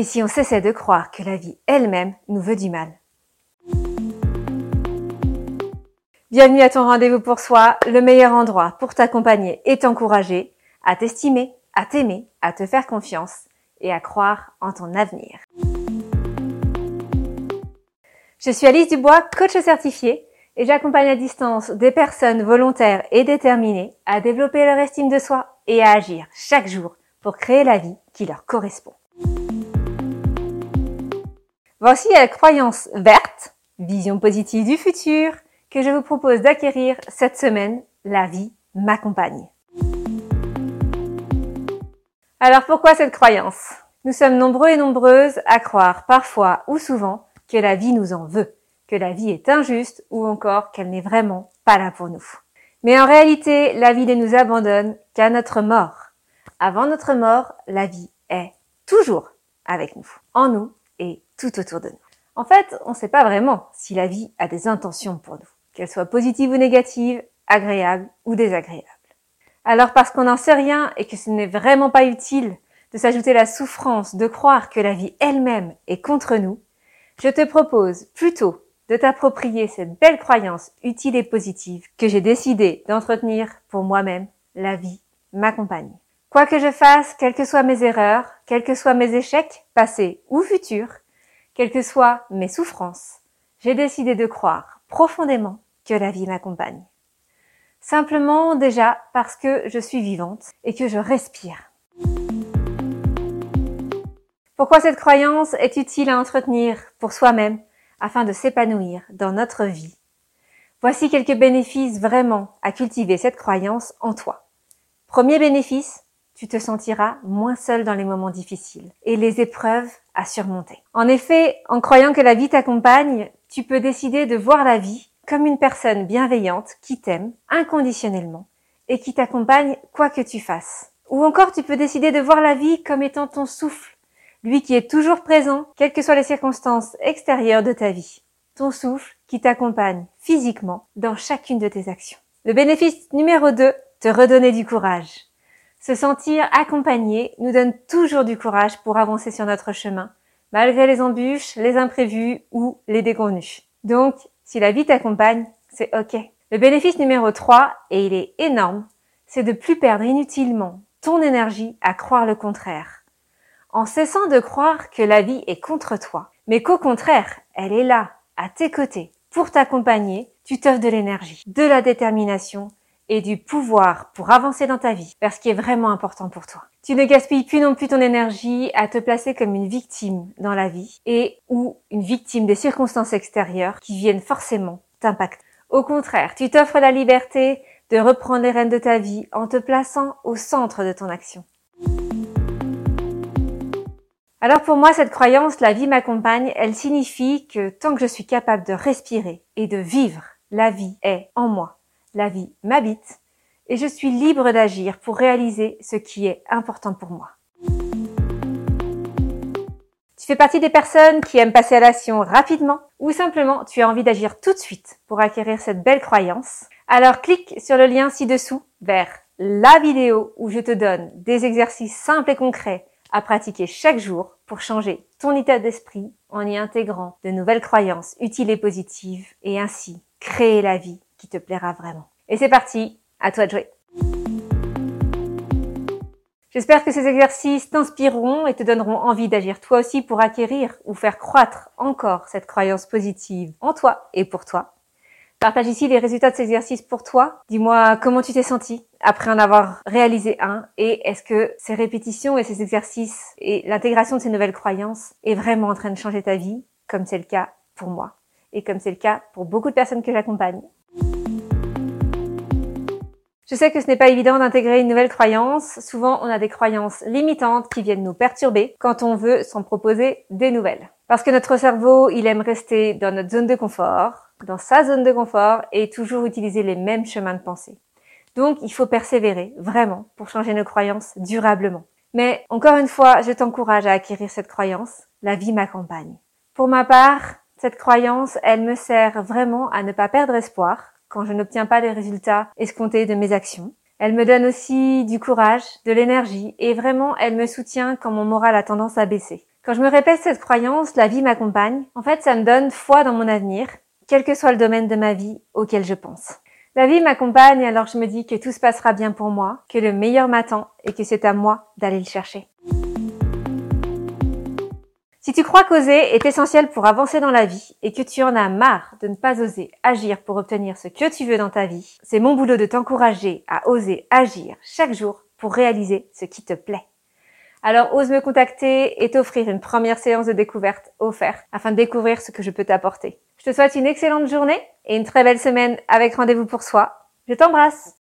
Et si on cessait de croire que la vie elle-même nous veut du mal? Bienvenue à ton rendez-vous pour soi, le meilleur endroit pour t'accompagner et t'encourager à t'estimer, à t'aimer, à te faire confiance et à croire en ton avenir. Je suis Alice Dubois, coach certifiée, et j'accompagne à distance des personnes volontaires et déterminées à développer leur estime de soi et à agir chaque jour pour créer la vie qui leur correspond. Voici la croyance verte, vision positive du futur, que je vous propose d'acquérir cette semaine, la vie m'accompagne. Alors pourquoi cette croyance? Nous sommes nombreux et nombreuses à croire parfois ou souvent que la vie nous en veut, que la vie est injuste ou encore qu'elle n'est vraiment pas là pour nous. Mais en réalité, la vie ne nous abandonne qu'à notre mort. Avant notre mort, la vie est toujours avec nous, en nous et tout autour de nous. En fait, on ne sait pas vraiment si la vie a des intentions pour nous, qu'elles soient positives ou négatives, agréables ou désagréables. Alors parce qu'on n'en sait rien et que ce n'est vraiment pas utile de s'ajouter la souffrance de croire que la vie elle-même est contre nous, je te propose plutôt de t'approprier cette belle croyance utile et positive que j'ai décidé d'entretenir pour moi-même, la vie m'accompagne. Quoi que je fasse, quelles que soient mes erreurs, quels que soient mes échecs, passés ou futurs, quelles que soient mes souffrances, j'ai décidé de croire profondément que la vie m'accompagne. Simplement déjà parce que je suis vivante et que je respire. Pourquoi cette croyance est utile à entretenir pour soi-même afin de s'épanouir dans notre vie? Voici quelques bénéfices vraiment à cultiver cette croyance en toi. Premier bénéfice, tu te sentiras moins seul dans les moments difficiles et les épreuves à surmonter. En effet, en croyant que la vie t'accompagne, tu peux décider de voir la vie comme une personne bienveillante qui t'aime inconditionnellement et qui t'accompagne quoi que tu fasses. Ou encore, tu peux décider de voir la vie comme étant ton souffle, lui qui est toujours présent, quelles que soient les circonstances extérieures de ta vie. Ton souffle qui t'accompagne physiquement dans chacune de tes actions. Le bénéfice numéro 2, te redonner du courage. Se sentir accompagné nous donne toujours du courage pour avancer sur notre chemin, malgré les embûches, les imprévus ou les déconvenues. Donc, si la vie t'accompagne, c'est ok. Le bénéfice numéro 3, et il est énorme, c'est de plus perdre inutilement ton énergie à croire le contraire. En cessant de croire que la vie est contre toi, mais qu'au contraire, elle est là, à tes côtés, pour t'accompagner, tu t'offres de l'énergie, de la détermination, et du pouvoir pour avancer dans ta vie vers ce qui est vraiment important pour toi. Tu ne gaspilles plus non plus ton énergie à te placer comme une victime dans la vie et ou une victime des circonstances extérieures qui viennent forcément t'impacter. Au contraire, tu t'offres la liberté de reprendre les rênes de ta vie en te plaçant au centre de ton action. Alors pour moi, cette croyance, la vie m'accompagne, elle signifie que tant que je suis capable de respirer et de vivre, la vie est en moi. La vie m'habite et je suis libre d'agir pour réaliser ce qui est important pour moi. Tu fais partie des personnes qui aiment passer à l'action rapidement ou simplement tu as envie d'agir tout de suite pour acquérir cette belle croyance? Alors clique sur le lien ci-dessous vers la vidéo où je te donne des exercices simples et concrets à pratiquer chaque jour pour changer ton état d'esprit en y intégrant de nouvelles croyances utiles et positives et ainsi créer la vie qui te plaira vraiment. Et c'est parti, à toi de jouer. J'espère que ces exercices t'inspireront et te donneront envie d'agir toi aussi pour acquérir ou faire croître encore cette croyance positive en toi et pour toi. Partage ici les résultats de ces exercices pour toi. Dis-moi comment tu t'es senti après en avoir réalisé un et est-ce que ces répétitions et ces exercices et l'intégration de ces nouvelles croyances est vraiment en train de changer ta vie, comme c'est le cas pour moi et comme c'est le cas pour beaucoup de personnes que j'accompagne. Je sais que ce n'est pas évident d'intégrer une nouvelle croyance. Souvent, on a des croyances limitantes qui viennent nous perturber quand on veut s'en proposer des nouvelles. Parce que notre cerveau, il aime rester dans notre zone de confort, dans sa zone de confort et toujours utiliser les mêmes chemins de pensée. Donc, il faut persévérer, vraiment, pour changer nos croyances durablement. Mais, encore une fois, je t'encourage à acquérir cette croyance. La vie m'accompagne. Pour ma part, cette croyance, elle me sert vraiment à ne pas perdre espoir quand je n'obtiens pas les résultats escomptés de mes actions. Elle me donne aussi du courage, de l'énergie et vraiment, elle me soutient quand mon moral a tendance à baisser. Quand je me répète cette croyance, la vie m'accompagne. En fait, ça me donne foi dans mon avenir, quel que soit le domaine de ma vie auquel je pense. La vie m'accompagne, alors je me dis que tout se passera bien pour moi, que le meilleur m'attend et que c'est à moi d'aller le chercher. Si tu crois qu'oser est essentiel pour avancer dans la vie et que tu en as marre de ne pas oser agir pour obtenir ce que tu veux dans ta vie, c'est mon boulot de t'encourager à oser agir chaque jour pour réaliser ce qui te plaît. Alors ose me contacter et t'offrir une première séance de découverte offerte afin de découvrir ce que je peux t'apporter. Je te souhaite une excellente journée et une très belle semaine avec Rendez-vous pour soi. Je t'embrasse.